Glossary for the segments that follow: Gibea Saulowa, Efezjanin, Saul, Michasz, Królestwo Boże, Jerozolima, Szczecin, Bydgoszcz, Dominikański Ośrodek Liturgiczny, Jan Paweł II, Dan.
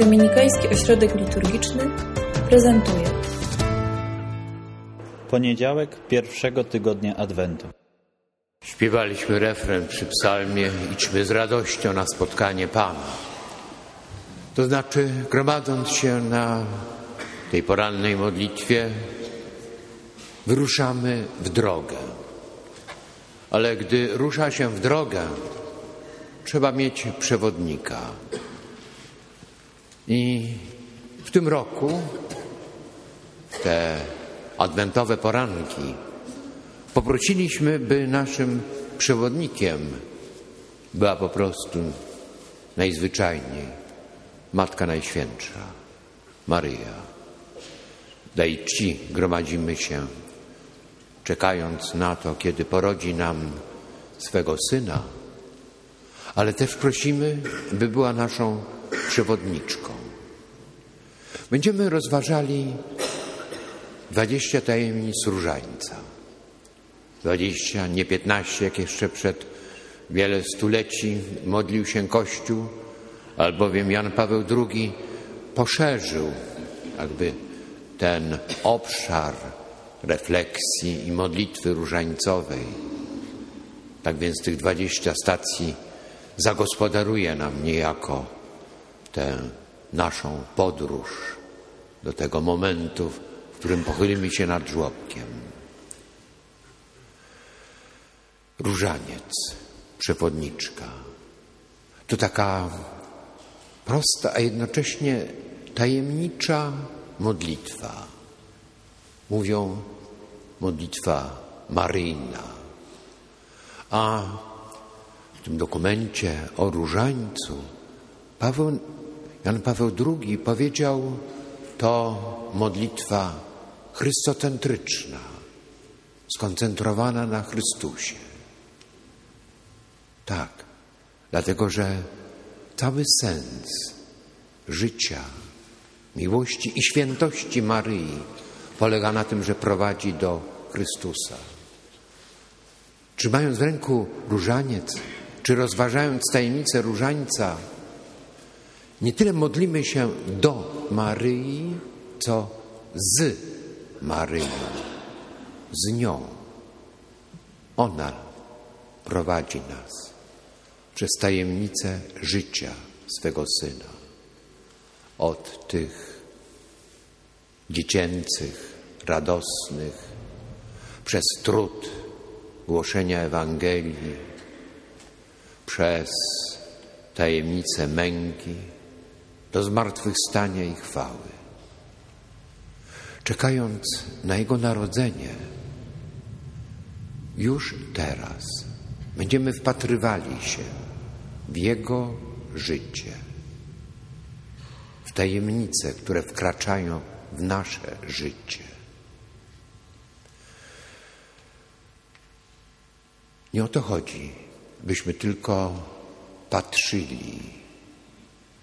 Dominikański Ośrodek Liturgiczny prezentuje poniedziałek pierwszego tygodnia Adwentu. Śpiewaliśmy refren przy psalmie "Idźmy z radością na spotkanie Pana". To znaczy, gromadząc się na tej porannej modlitwie, wyruszamy w drogę. Ale gdy rusza się w drogę, trzeba mieć przewodnika. I w tym roku te adwentowe poranki poprosiliśmy, by naszym przewodnikiem była po prostu najzwyczajniej Matka Najświętsza, Maryja. Daj Ci gromadzimy się, czekając na to, kiedy porodzi nam swego Syna, ale też prosimy, by była naszą przewodniczką. Będziemy rozważali 20 tajemnic różańca. 20, nie 15, jak jeszcze przed wiele stuleci modlił się Kościół, albowiem Jan Paweł II poszerzył jakby ten obszar refleksji i modlitwy różańcowej. Tak więc tych 20 stacji zagospodaruje nam niejako tę naszą podróż do tego momentu, w którym pochylimy się nad żłobkiem. Różaniec, przewodniczka. To taka prosta, a jednocześnie tajemnicza modlitwa. Mówią modlitwa maryjna. A w tym dokumencie o różańcu Jan Paweł II powiedział, to modlitwa chrystocentryczna, skoncentrowana na Chrystusie. Tak, dlatego że cały sens życia, miłości i świętości Maryi polega na tym, że prowadzi do Chrystusa. Trzymając w ręku różaniec, czy rozważając tajemnicę różańca, nie tyle modlimy się do Maryi, co z Maryją, z nią. Ona prowadzi nas przez tajemnicę życia swego Syna. Od tych dziecięcych, radosnych, przez trud głoszenia Ewangelii, przez tajemnicę męki, do zmartwychwstania i chwały. Czekając na Jego narodzenie, już teraz będziemy wpatrywali się w Jego życie, w tajemnice, które wkraczają w nasze życie. Nie o to chodzi, byśmy tylko patrzyli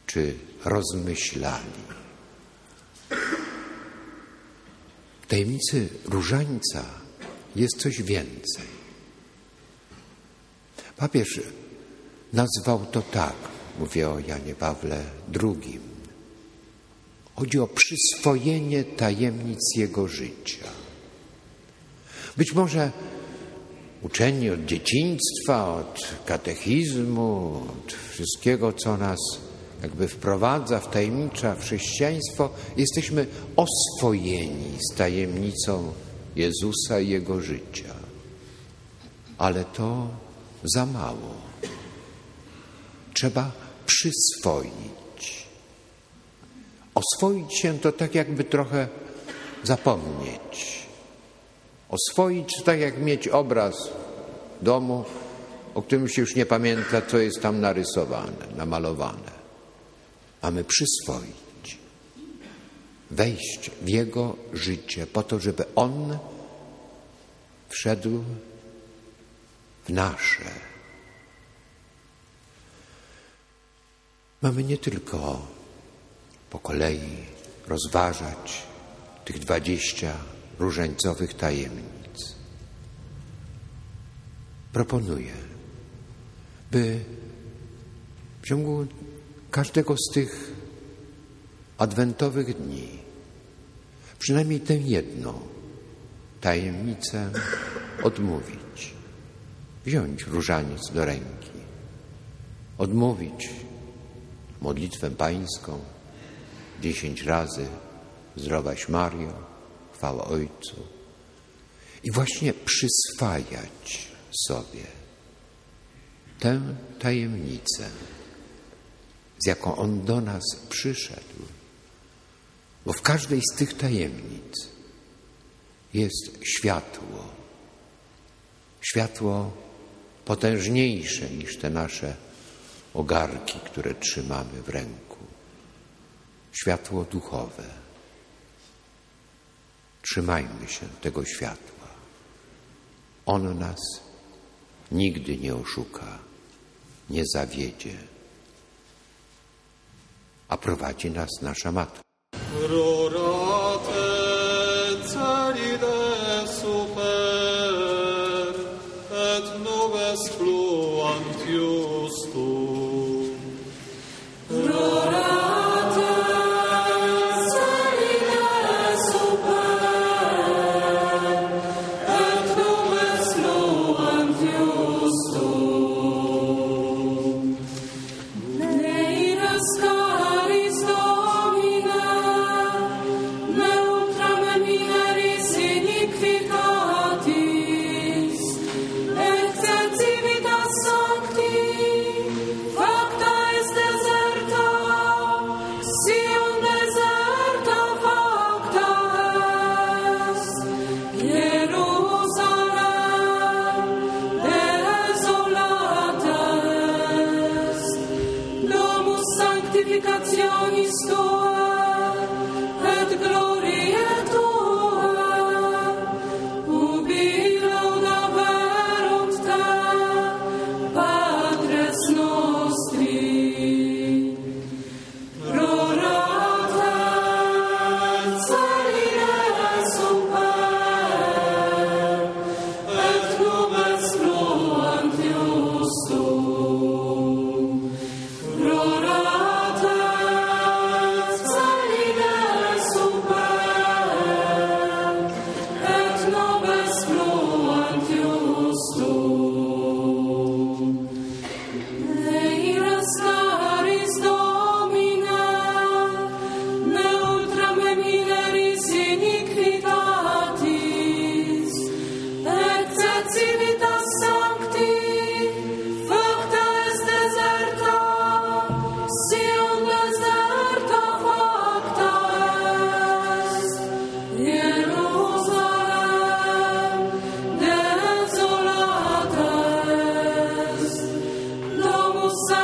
czy rozmyślali. W tajemnicy różańca jest coś więcej. Papież nazwał to tak, mówię o Janie Pawle II. Chodzi o przyswojenie tajemnic jego życia. Być może uczeni od dzieciństwa, od katechizmu, od wszystkiego, co nas jakby wprowadza, wtajemnicza w chrześcijaństwo, jesteśmy oswojeni z tajemnicą Jezusa i Jego życia. Ale to za mało. Trzeba przyswoić. Oswoić się to tak jakby trochę zapomnieć. Oswoić to tak jak mieć obraz domu, o którym się już nie pamięta, co jest tam narysowane, namalowane. Mamy przyswoić, wejść w Jego życie po to, żeby On wszedł w nasze. Mamy nie tylko po kolei rozważać tych 20 różańcowych tajemnic. Proponuję, by w ciągu każdego z tych adwentowych dni, przynajmniej tę jedną tajemnicę odmówić, wziąć różaniec do ręki, odmówić modlitwę pańską 10 razy Zdrowaś Mario, chwała Ojcu i właśnie przyswajać sobie tę tajemnicę, z jaką On do nas przyszedł, bo w każdej z tych tajemnic jest światło, światło potężniejsze niż te nasze ogarki, które trzymamy w ręku, światło duchowe. Trzymajmy się tego światła. On nas nigdy nie oszuka, nie zawiedzie, a prowadzi nas nasza Matka.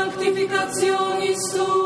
Sanctificationis tu.